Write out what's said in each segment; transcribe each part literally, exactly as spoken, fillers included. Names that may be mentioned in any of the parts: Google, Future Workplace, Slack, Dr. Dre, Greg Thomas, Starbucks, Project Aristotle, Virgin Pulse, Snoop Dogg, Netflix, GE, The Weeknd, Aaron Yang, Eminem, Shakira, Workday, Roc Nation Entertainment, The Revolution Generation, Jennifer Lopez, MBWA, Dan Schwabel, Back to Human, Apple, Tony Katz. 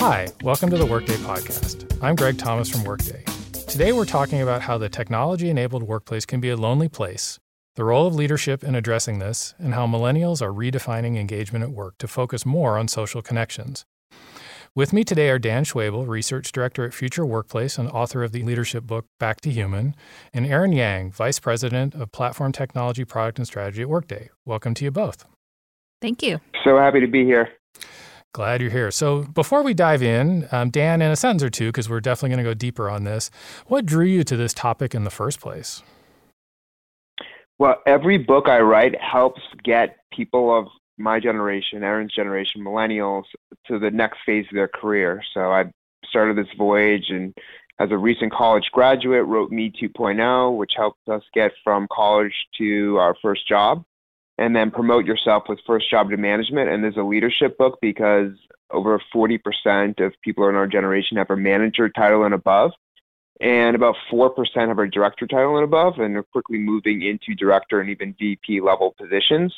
Hi, welcome to the Workday Podcast. I'm Greg Thomas from Workday. Today we're talking about how the technology-enabled workplace can be a lonely place, the role of leadership in addressing this, and how millennials are redefining engagement at work to focus more on social connections. With me today are Dan Schwabel, Research Director at Future Workplace and author of the leadership book Back to Human, and Aaron Yang, Vice President of Platform Technology, Product, and Strategy at Workday. Welcome to you both. Thank you. So happy to be here. Glad you're here. So before we dive in, um, Dan, in a sentence or two, because we're definitely going to go deeper on this, what drew you to this topic in the first place? Well, every book I write helps get people of my generation, Aaron's generation, millennials, to the next phase of their career. So I started this voyage, and as a recent college graduate, wrote Me two point oh, which helped us get from college to our first job, and then Promote Yourself with First Job to Management. And there's a leadership book because over forty percent of people in our generation have a manager title and above, and about four percent have a director title and above, and they're quickly moving into director and even V P level positions,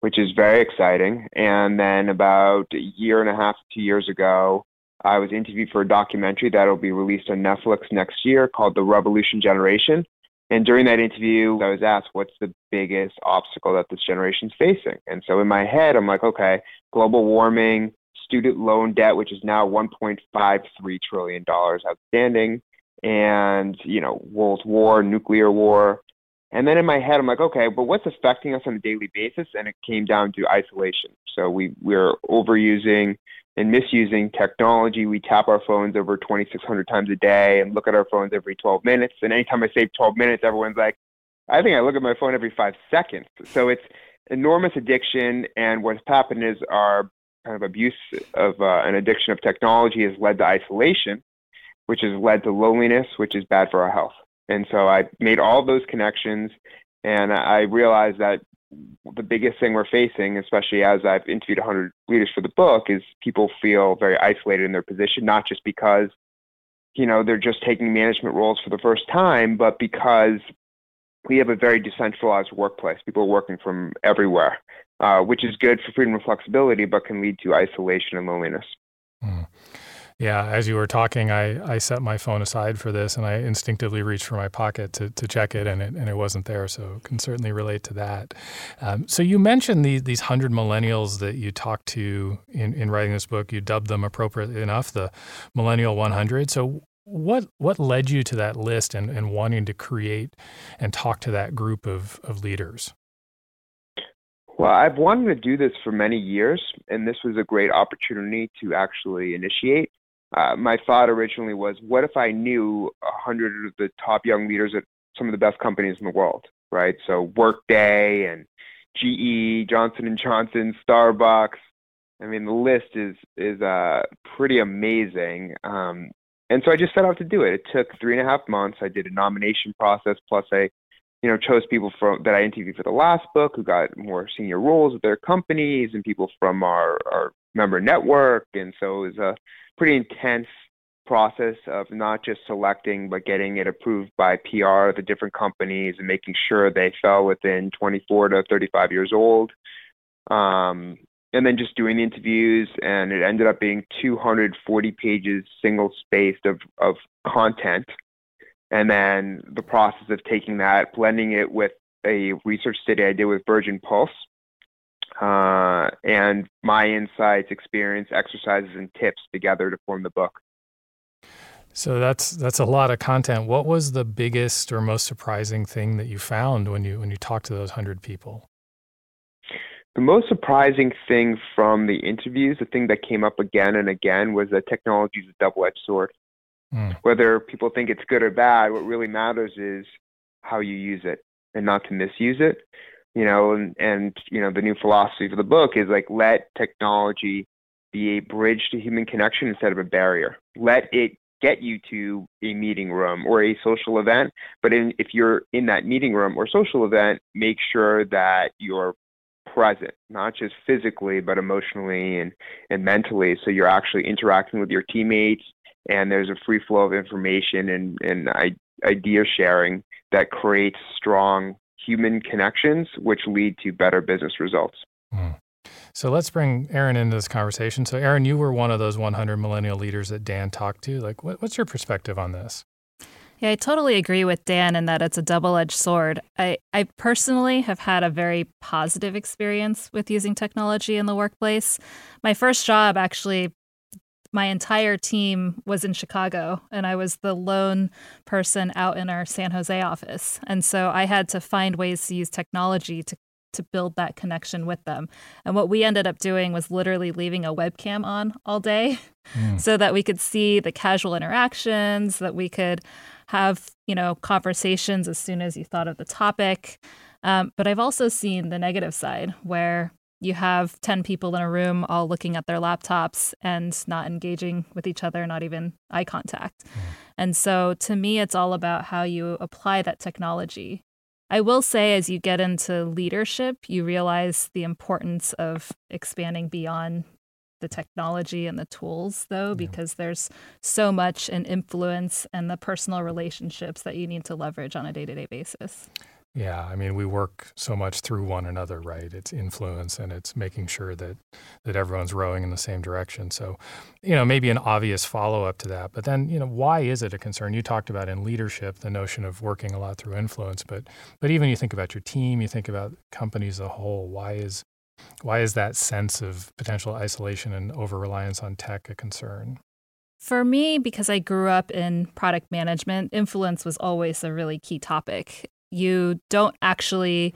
which is very exciting. And then about a year and a half, two years ago, I was interviewed for a documentary that will be released on Netflix next year called The Revolution Generation. And during that interview, I was asked, what's the biggest obstacle that this generation's facing? And so in my head, I'm like, okay, global warming, student loan debt, which is now one point five three trillion dollars outstanding, and, you know, world war, nuclear war. And then in my head, I'm like, okay, but what's affecting us on a daily basis? And it came down to isolation. So we, we're overusing and misusing technology. We tap our phones over twenty-six hundred times a day and look at our phones every twelve minutes. And anytime I say twelve minutes, everyone's like, I think I look at my phone every five seconds. So it's enormous addiction. And what's happened is our kind of abuse of uh, an addiction of technology has led to isolation, which has led to loneliness, which is bad for our health. And so I made all those connections, and I realized that the biggest thing we're facing, especially as I've interviewed one hundred leaders for the book, is people feel very isolated in their position, not just because, you know, they're just taking management roles for the first time, but because we have a very decentralized workplace. People are working from everywhere, uh, which is good for freedom and flexibility, but can lead to isolation and loneliness. Mm. Yeah, as you were talking, I, I set my phone aside for this, and I instinctively reached for my pocket to, to check it, and it and it wasn't there. So can certainly relate to that. Um, so you mentioned these these one hundred millennials that you talked to in, in writing this book. You dubbed them appropriately enough the Millennial one hundred. So what what led you to that list and, and wanting to create and talk to that group of of leaders? Well, I've wanted to do this for many years, and this was a great opportunity to actually initiate. Uh, my thought originally was, what if I knew one hundred of the top young leaders at some of the best companies in the world, right? So Workday and G E, Johnson and Johnson, Starbucks. I mean, the list is is uh, pretty amazing. Um, and so I just set out to do it. It took three and a half months. I did a nomination process, plus I, you know, chose people from that I interviewed for the last book who got more senior roles at their companies and people from our, our member network. And so it was a pretty intense process of not just selecting, but getting it approved by P R of the different companies and making sure they fell within twenty-four to thirty-five years old. Um, and then just doing the interviews, and it ended up being two hundred forty pages, single-spaced of, of content. And then the process of taking that, blending it with a research study I did with Virgin Pulse, uh, and my insights, experience, exercises, and tips together to form the book. So that's that's a lot of content. What was the biggest or most surprising thing that you found when you when you talked to those one hundred people? The most surprising thing from the interviews, the thing that came up again and again, was that technology is a double-edged sword. Whether people think it's good or bad, what really matters is how you use it and not to misuse it. You know, and, and you know, the new philosophy for the book is like, let technology be a bridge to human connection instead of a barrier. Let it get you to a meeting room or a social event. But in, if you're in that meeting room or social event, make sure that you're present, not just physically, but emotionally and, and mentally. So you're actually interacting with your teammates, and there's a free flow of information and, and idea sharing that creates strong human connections, which lead to better business results. Mm. So let's bring Aaron into this conversation. So Aaron, you were one of those one hundred millennial leaders that Dan talked to. Like, what, what's your perspective on this? Yeah, I totally agree with Dan in that it's a double-edged sword. I, I personally have had a very positive experience with using technology in the workplace. My first job, actually, my entire team was in Chicago, and I was the lone person out in our San Jose office. And so I had to find ways to use technology to to build that connection with them. And what we ended up doing was literally leaving a webcam on all day mm. so that we could see the casual interactions, that we could have, you know, conversations as soon as you thought of the topic. Um, but I've also seen the negative side where you have ten people in a room all looking at their laptops and not engaging with each other, not even eye contact. Mm. And so to me, it's all about how you apply that technology. I will say as you get into leadership, you realize the importance of expanding beyond the technology and the tools, though, because there's so much in influence and the personal relationships that you need to leverage on a day-to-day basis. Yeah, I mean, we work so much through one another, right? It's influence and it's making sure that that everyone's rowing in the same direction. So, you know, maybe an obvious follow-up to that. But then, you know, why is it a concern? You talked about in leadership the notion of working a lot through influence, but but even you think about your team, you think about companies as a whole. Why is why is that sense of potential isolation and over-reliance on tech a concern? For me, because I grew up in product management, influence was always a really key topic. You don't actually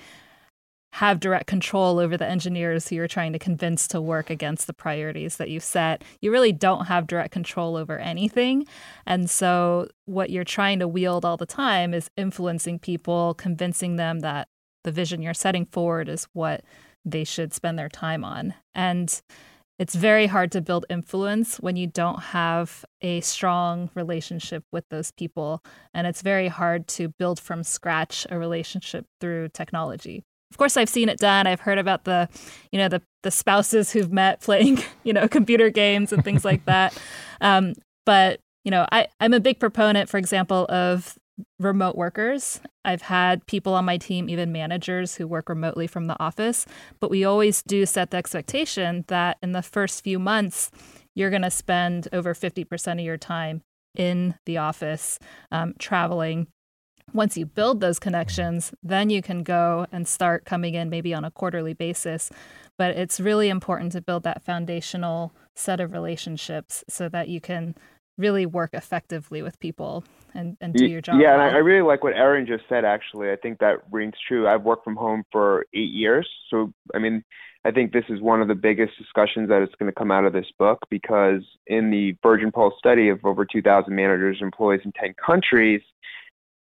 have direct control over the engineers who you're trying to convince to work against the priorities that you've set. You really don't have direct control over anything. And so what you're trying to wield all the time is influencing people, convincing them that the vision you're setting forward is what they should spend their time on. And it's very hard to build influence when you don't have a strong relationship with those people. And it's very hard to build from scratch a relationship through technology. Of course, I've seen it done. I've heard about the, you know, the, the spouses who've met playing, you know, computer games and things like that. Um, but, you know, I, I'm a big proponent, for example, of remote workers. I've had people on my team, even managers who work remotely from the office, but we always do set the expectation that in the first few months, you're going to spend over fifty percent of your time in the office, um, traveling. Once you build those connections, then you can go and start coming in maybe on a quarterly basis. But it's really important to build that foundational set of relationships so that you can really work effectively with people. And, and do your job. Yeah, well. And I really like what Aaron just said, actually. I think that rings true. I've worked from home for eight years. So, I mean, I think this is one of the biggest discussions that is going to come out of this book, because in the Virgin Pulse study of over two thousand managers and employees in ten countries,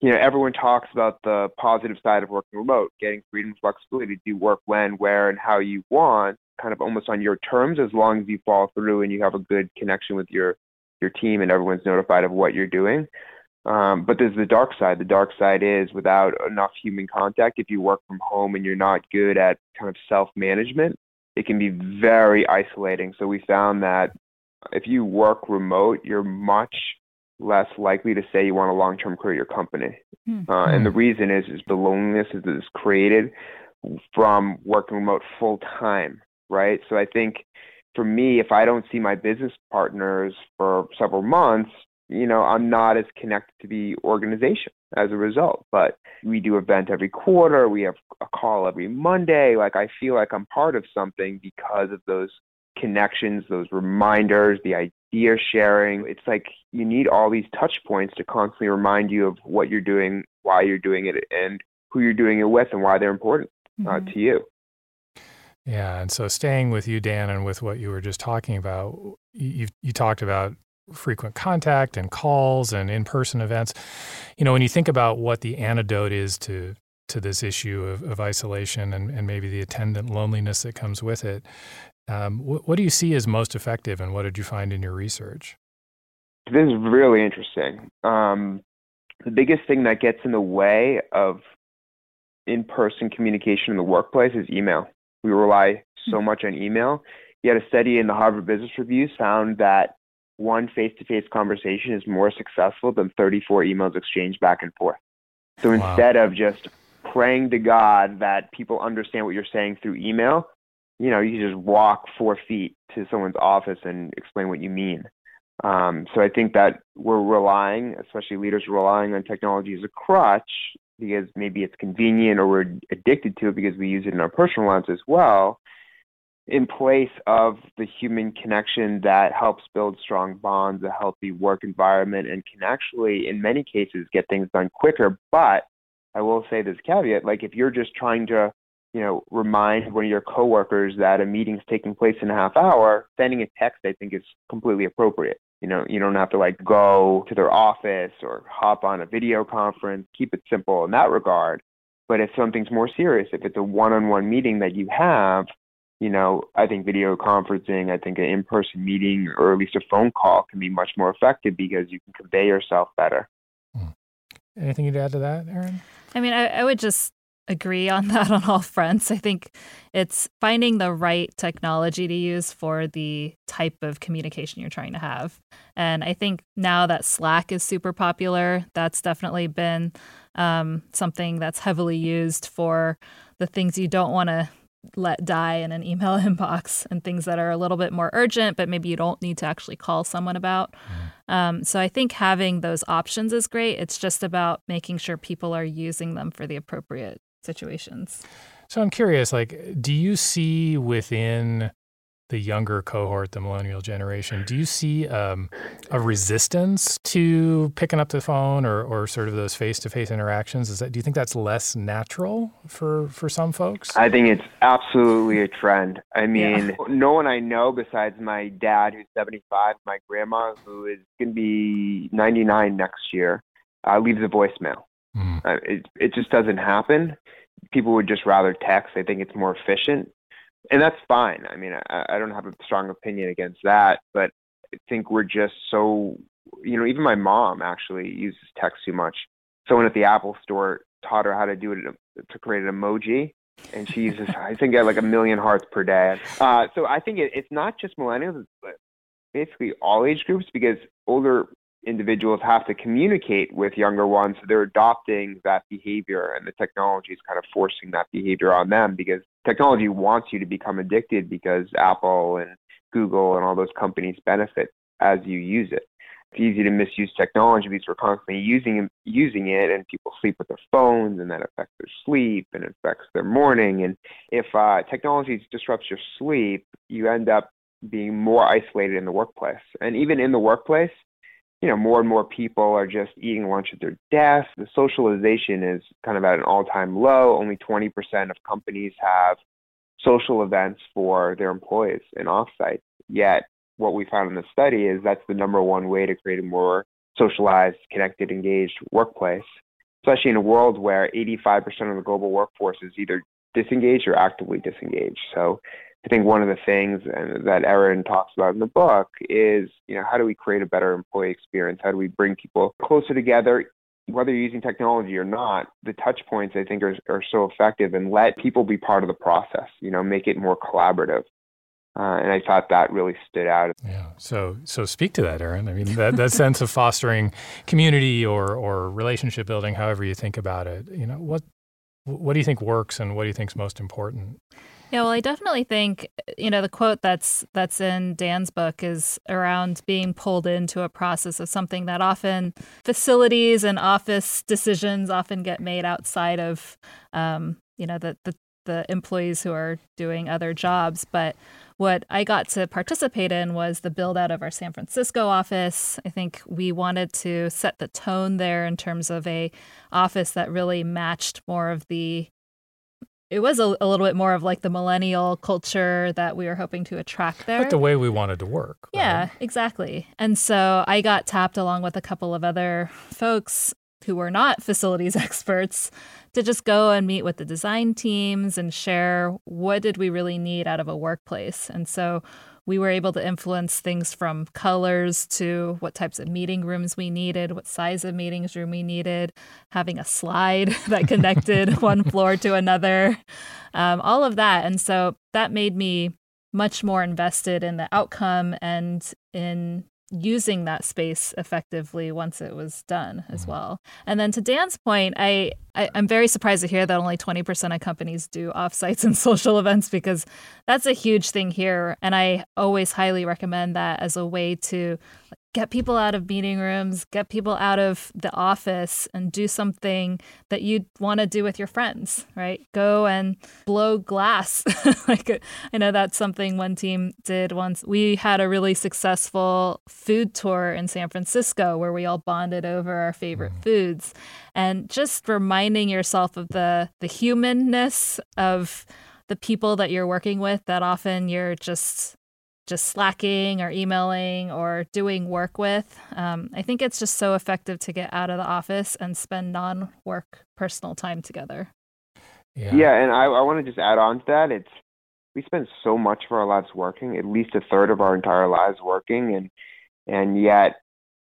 you know, everyone talks about the positive side of working remote, getting freedom and flexibility to do work when, where, and how you want, kind of almost on your terms, as long as you follow through and you have a good connection with your, your team and everyone's notified of what you're doing. Um, but there's the dark side. The dark side is without enough human contact, if you work from home and you're not good at kind of self-management, it can be very isolating. So we found that if you work remote, you're much less likely to say you want a long-term career at your company. Mm-hmm. Uh, and the reason is, is the loneliness is, is created from working remote full-time, right? So I think for me, if I don't see my business partners for several months, you know, I'm not as connected to the organization as a result, but we do event every quarter. We have a call every Monday. Like, I feel like I'm part of something because of those connections, those reminders, the idea sharing. It's like you need all these touch points to constantly remind you of what you're doing, why you're doing it, and who you're doing it with and why they're important mm-hmm. uh, to you. Yeah. And so staying with you, Dan, and with what you were just talking about, you you talked about frequent contact and calls and in-person events. You know, when you think about what the antidote is to to this issue of, of isolation and, and maybe the attendant loneliness that comes with it, um, wh- what do you see as most effective and what did you find in your research? This is really interesting. Um, the biggest thing that gets in the way of in-person communication in the workplace is email. We rely so much on email. Yet a study in the Harvard Business Review found that one face-to-face conversation is more successful than thirty-four emails exchanged back and forth. So instead wow. of just praying to God that people understand what you're saying through email. You know, you can just walk four feet to someone's office and explain what you mean. Um, so I think that we're relying, especially leaders are relying on technology as a crutch because maybe it's convenient or we're addicted to it because we use it in our personal lives as well, in place of the human connection that helps build strong bonds, a healthy work environment, and can actually, in many cases, get things done quicker. But I will say this caveat, like if you're just trying to, you know, remind one of your coworkers that a meeting's taking place in a half hour, sending a text, I think, is completely appropriate. You know, you don't have to like go to their office or hop on a video conference, keep it simple in that regard. But if something's more serious, if it's a one-on-one meeting that you have, you know, I think video conferencing, I think an in-person meeting or at least a phone call can be much more effective because you can convey yourself better. Anything you'd add to that, Aaron? I mean, I, I would just agree on that on all fronts. I think it's finding the right technology to use for the type of communication you're trying to have. And I think now that Slack is super popular, that's definitely been um, something that's heavily used for the things you don't want to let die in an email inbox and things that are a little bit more urgent, but maybe you don't need to actually call someone about. Um, so I think having those options is great. It's just about making sure people are using them for the appropriate situations. So I'm curious, like, do you see within the younger cohort, the millennial generation, do you see um, a resistance to picking up the phone or, or sort of those face-to-face interactions? Is that, do you think that's less natural for, for some folks? I think it's absolutely a trend. I mean, yeah. No one I know besides my dad, who's seventy-five, my grandma, who is going to be ninety-nine next year, uh, leaves a voicemail. Mm. Uh, it, it just doesn't happen. People would just rather text. I think it's more efficient. And that's fine. I mean, I, I don't have a strong opinion against that, but I think we're just so, you know, even my mom actually uses text too much. Someone at the Apple store taught her how to do it, to create an emoji. And she uses, I think, like a million hearts per day. Uh, so I think it, it's not just millennials, but basically all age groups, because older individuals have to communicate with younger ones. So they're adopting that behavior and the technology is kind of forcing that behavior on them because technology wants you to become addicted because Apple and Google and all those companies benefit as you use it. It's easy to misuse technology because we're constantly using, using it, and people sleep with their phones and that affects their sleep and affects their morning. And if uh, technology disrupts your sleep, you end up being more isolated in the workplace. And even in the workplace, you know, more and more people are just eating lunch at their desk. The socialization is kind of at an all-time low. Only twenty percent of companies have social events for their employees in offsite. Yet, what we found in the study is that's the number one way to create a more socialized, connected, engaged workplace, especially in a world where eighty-five percent of the global workforce is either disengaged or actively disengaged. So I think one of the things that Aaron talks about in the book is, you know, how do we create a better employee experience? How do we bring people closer together, whether you're using technology or not? The touch points, I think, are, are so effective, and let people be part of the process, you know, make it more collaborative. Uh, and I thought that really stood out. Yeah. So, so speak to that, Aaron. I mean, that, that sense of fostering community or, or relationship building, however you think about it, you know, what, what do you think works and what do you think is most important? Yeah, well, I definitely think, you know, the quote that's that's in Dan's book is around being pulled into a process of something that often facilities and office decisions often get made outside of, um, you know, the, the, the employees who are doing other jobs. But what I got to participate in was the build out of our San Francisco office. I think we wanted to set the tone there in terms of a office that really matched more of the It was a, a little bit more of like the millennial culture that we were hoping to attract there. But the way we wanted to work. Right? Yeah, exactly. And so I got tapped along with a couple of other folks who were not facilities experts to just go and meet with the design teams and share what did we really need out of a workplace. And so we were able to influence things from colors to what types of meeting rooms we needed, what size of meetings room we needed, having a slide that connected one floor to another, um, all of that. And so that made me much more invested in the outcome and in using that space effectively once it was done as mm-hmm. well. And then to Dan's point, I, I, I'm very surprised to hear that only twenty percent of companies do offsites and social events, because that's a huge thing here. And I always highly recommend that as a way to get people out of meeting rooms, get people out of the office, and do something that you'd want to do with your friends, right? Go and blow glass. Like, I know that's something one team did once. We had a really successful food tour in San Francisco where we all bonded over our favorite mm. foods, and just reminding yourself of the the humanness of the people that you're working with, that often you're just just slacking or emailing or doing work with. Um, I think it's just so effective to get out of the office and spend non-work personal time together. Yeah, yeah and I, I want to just add on to that. It's we spend so much of our lives working, at least a third of our entire lives working, and and yet,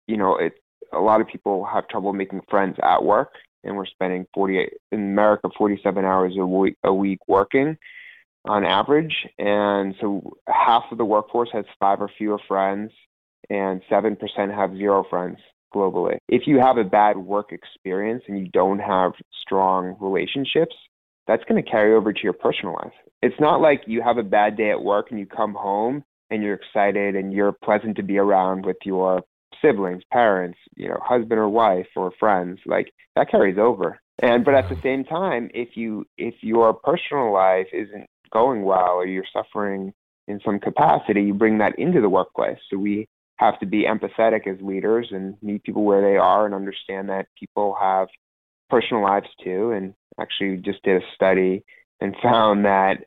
you know, it, a lot of people have trouble making friends at work, and we're spending forty-eight in America forty-seven hours a week, a week working on average. And so half of the workforce has five or fewer friends, and seven percent have zero friends globally. If you have a bad work experience and you don't have strong relationships, that's going to carry over to your personal life. It's not like you have a bad day at work and you come home and you're excited and you're pleasant to be around with your siblings, parents, you know, husband or wife or friends. Like, that carries over. And but at the same time, if you if your personal life isn't going well, or you're suffering in some capacity, you bring that into the workplace. So we have to be empathetic as leaders and meet people where they are and understand that people have personal lives too. And actually just did a study and found that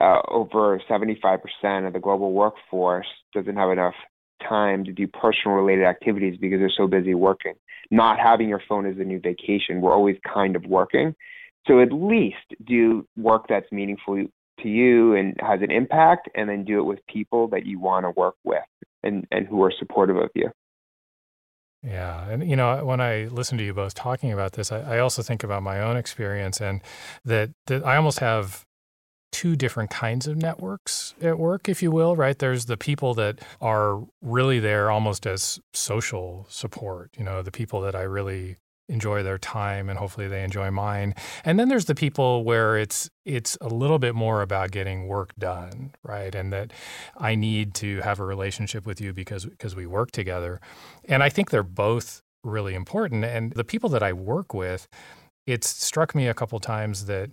uh, over seventy-five percent of the global workforce doesn't have enough time to do personal related activities because they're so busy working. Not having your phone is a new vacation. We're always kind of working. So at least do work that's meaningful to you and has an impact, and then do it with people that you want to work with and, and who are supportive of you. Yeah. And, you know, when I listen to you both talking about this, I, I also think about my own experience, and that, that I almost have two different kinds of networks at work, if you will, right? There's the people that are really there almost as social support, you know, the people that I really enjoy their time and hopefully they enjoy mine. And then there's the people where it's it's a little bit more about getting work done, right? And that I need to have a relationship with you because because we work together. And I think they're both really important. And the people that I work with, it's struck me a couple times that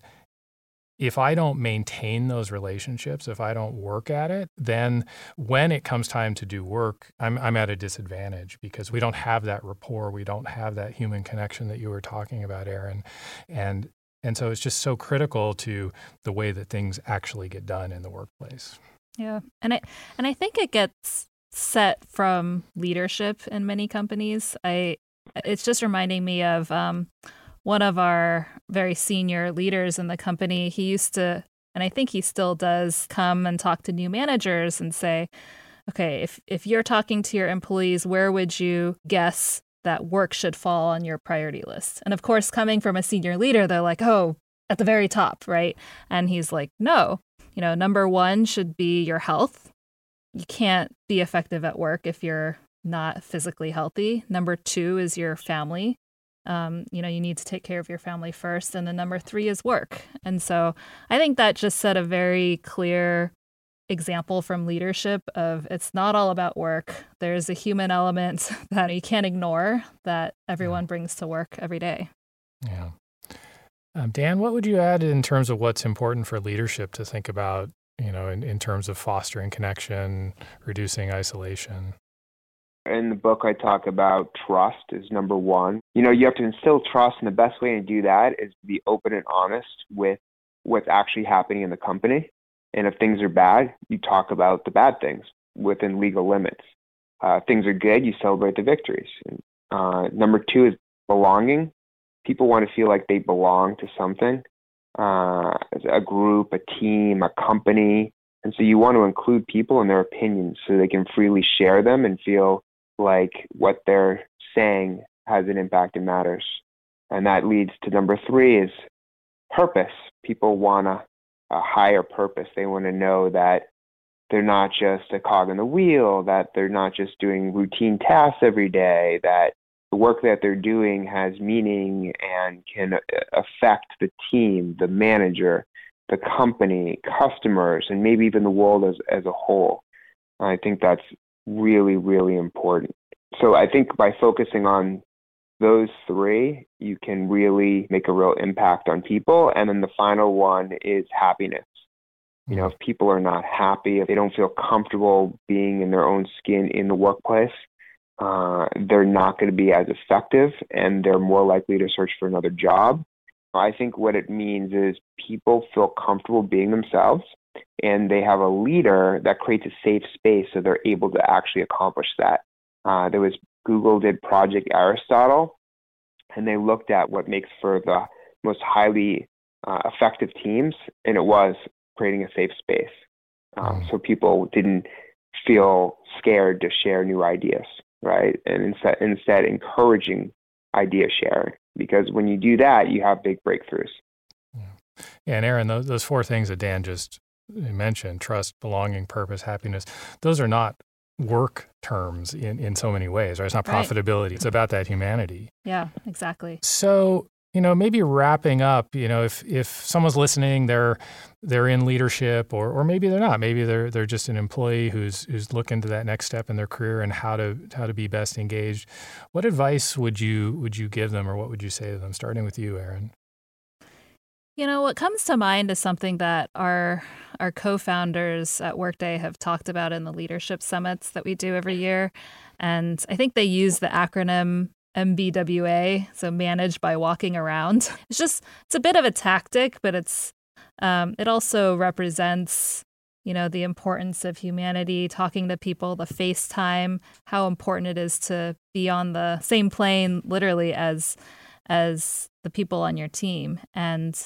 if I don't maintain those relationships, if I don't work at it, then when it comes time to do work, I'm I'm at a disadvantage because we don't have that rapport. We don't have that human connection that you were talking about, Aaron. And and so it's just so critical to the way that things actually get done in the workplace. Yeah. And I and I think it gets set from leadership in many companies. I it's just reminding me of um one of our very senior leaders in the company. He used to, and I think he still does, come and talk to new managers and say, okay, if, if you're talking to your employees, where would you guess that work should fall on your priority list? And of course, coming from a senior leader, they're like, oh, at the very top, right? And he's like, no, you know, number one should be your health. You can't be effective at work if you're not physically healthy. Number two is your family. Um, you know, you need to take care of your family first. And the number three is work. And so I think that just set a very clear example from leadership of it's not all about work. There's a human element that you can't ignore that everyone brings to work every day. Yeah. Um, Dan, what would you add in terms of what's important for leadership to think about, you know, in, in terms of fostering connection, reducing isolation? In the book, I talk about trust is number one. You know, you have to instill trust, and the best way to do that is to be open and honest with what's actually happening in the company. And if things are bad, you talk about the bad things within legal limits. Uh, things are good, you celebrate the victories. Uh, number two is belonging. People want to feel like they belong to something, uh, a group, a team, a company. And so you want to include people in their opinions so they can freely share them and feel like what they're saying has an impact and matters. And that leads to number three is purpose. People want a, a higher purpose. They want to know that they're not just a cog in the wheel, that they're not just doing routine tasks every day, that the work that they're doing has meaning and can affect the team, the manager, the company, customers, and maybe even the world as, as a whole. I think that's really, really important. So I think by focusing on those three, you can really make a real impact on people. And then the final one is happiness. You know, if people are not happy, if they don't feel comfortable being in their own skin in the workplace, uh, they're not going to be as effective and they're more likely to search for another job. I think what it means is people feel comfortable being themselves and they have a leader that creates a safe space so they're able to actually accomplish that. Uh, there was Google did Project Aristotle, and they looked at what makes for the most highly uh, effective teams, and it was creating a safe space. Um, so people didn't feel scared to share new ideas, right? And instead, instead encouraging idea sharing, because when you do that, you have big breakthroughs. Yeah, and Aaron, those, those four things that Dan just mentioned, trust, belonging, purpose, happiness, those are not work terms in, in so many ways, right? It's not profitability. Right. It's about that humanity. Yeah, exactly. So, you know, maybe wrapping up, you know, if, if someone's listening, they're they're in leadership or or maybe they're not. Maybe they're they're just an employee who's who's looking to that next step in their career and how to how to be best engaged. What advice would you would you give them or what would you say to them, starting with you, Aaron? You know, what comes to mind is something that our our co-founders at Workday have talked about in the leadership summits that we do every year. And I think they use the acronym M B W A, so manage by walking around. It's just, it's a bit of a tactic, but it's um, it also represents, you know, the importance of humanity, talking to people, the face time, how important it is to be on the same plane literally as as the people on your team. And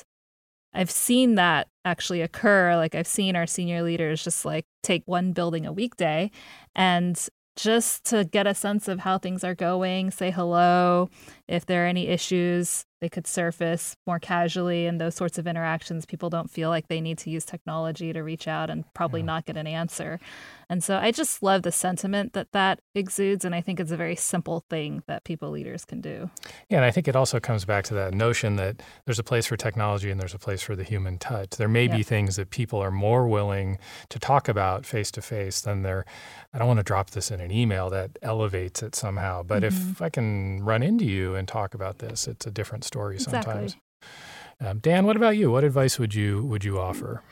I've seen that actually occur. Like I've seen our senior leaders just like take one building a weekday and just to get a sense of how things are going, say hello. If there are any issues, they could surface more casually and those sorts of interactions. People don't feel like they need to use technology to reach out and probably yeah. not get an answer. And so I just love the sentiment that that exudes. And I think it's a very simple thing that people leaders can do. Yeah, and I think it also comes back to that notion that there's a place for technology and there's a place for the human touch. There may yeah. be things that people are more willing to talk about face-to-face than they're, I don't want to drop this in an email that elevates it somehow. But mm-hmm. if I can run into you and talk about this, it's a different story sometimes. Exactly. Um, Dan, what about you? What advice would you would you offer?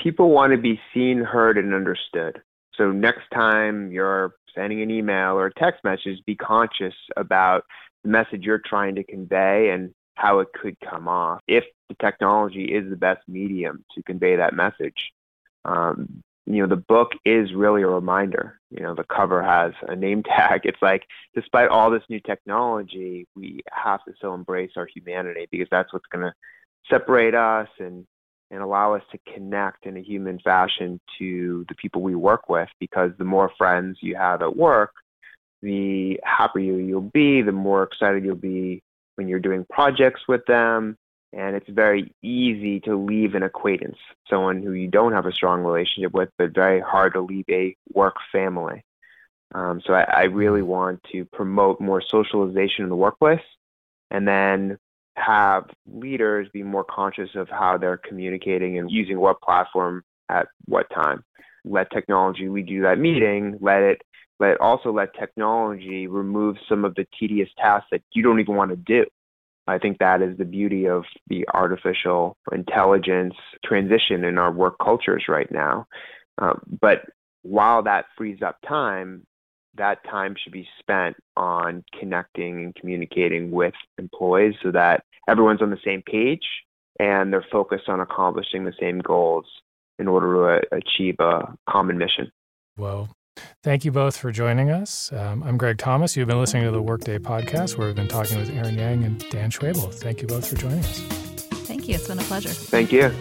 People want to be seen, heard, and understood. So next time you're sending an email or a text message, be conscious about the message you're trying to convey and how it could come off, if the technology is the best medium to convey that message. Um, you know, the book is really a reminder. You know, the cover has a name tag. It's like, despite all this new technology, we have to still embrace our humanity because that's what's going to separate us and and allow us to connect in a human fashion to the people we work with, because the more friends you have at work, the happier you'll be, the more excited you'll be when you're doing projects with them. And it's very easy to leave an acquaintance, someone who you don't have a strong relationship with, but very hard to leave a work family. Um, so I, I really want to promote more socialization in the workplace, and then have leaders be more conscious of how they're communicating and using what platform at what time. Let technology lead you to that meeting. Let it, let it also let technology remove some of the tedious tasks that you don't even want to do. I think that is the beauty of the artificial intelligence transition in our work cultures right now. Um, but while that frees up time, that time should be spent on connecting and communicating with employees so that everyone's on the same page and they're focused on accomplishing the same goals in order to achieve a common mission. Well, thank you both for joining us. Um, I'm Greg Thomas. You've been listening to the Workday Podcast, where we've been talking with Aaron Yang and Dan Schwabel. Thank you both for joining us. Thank you. It's been a pleasure. Thank you.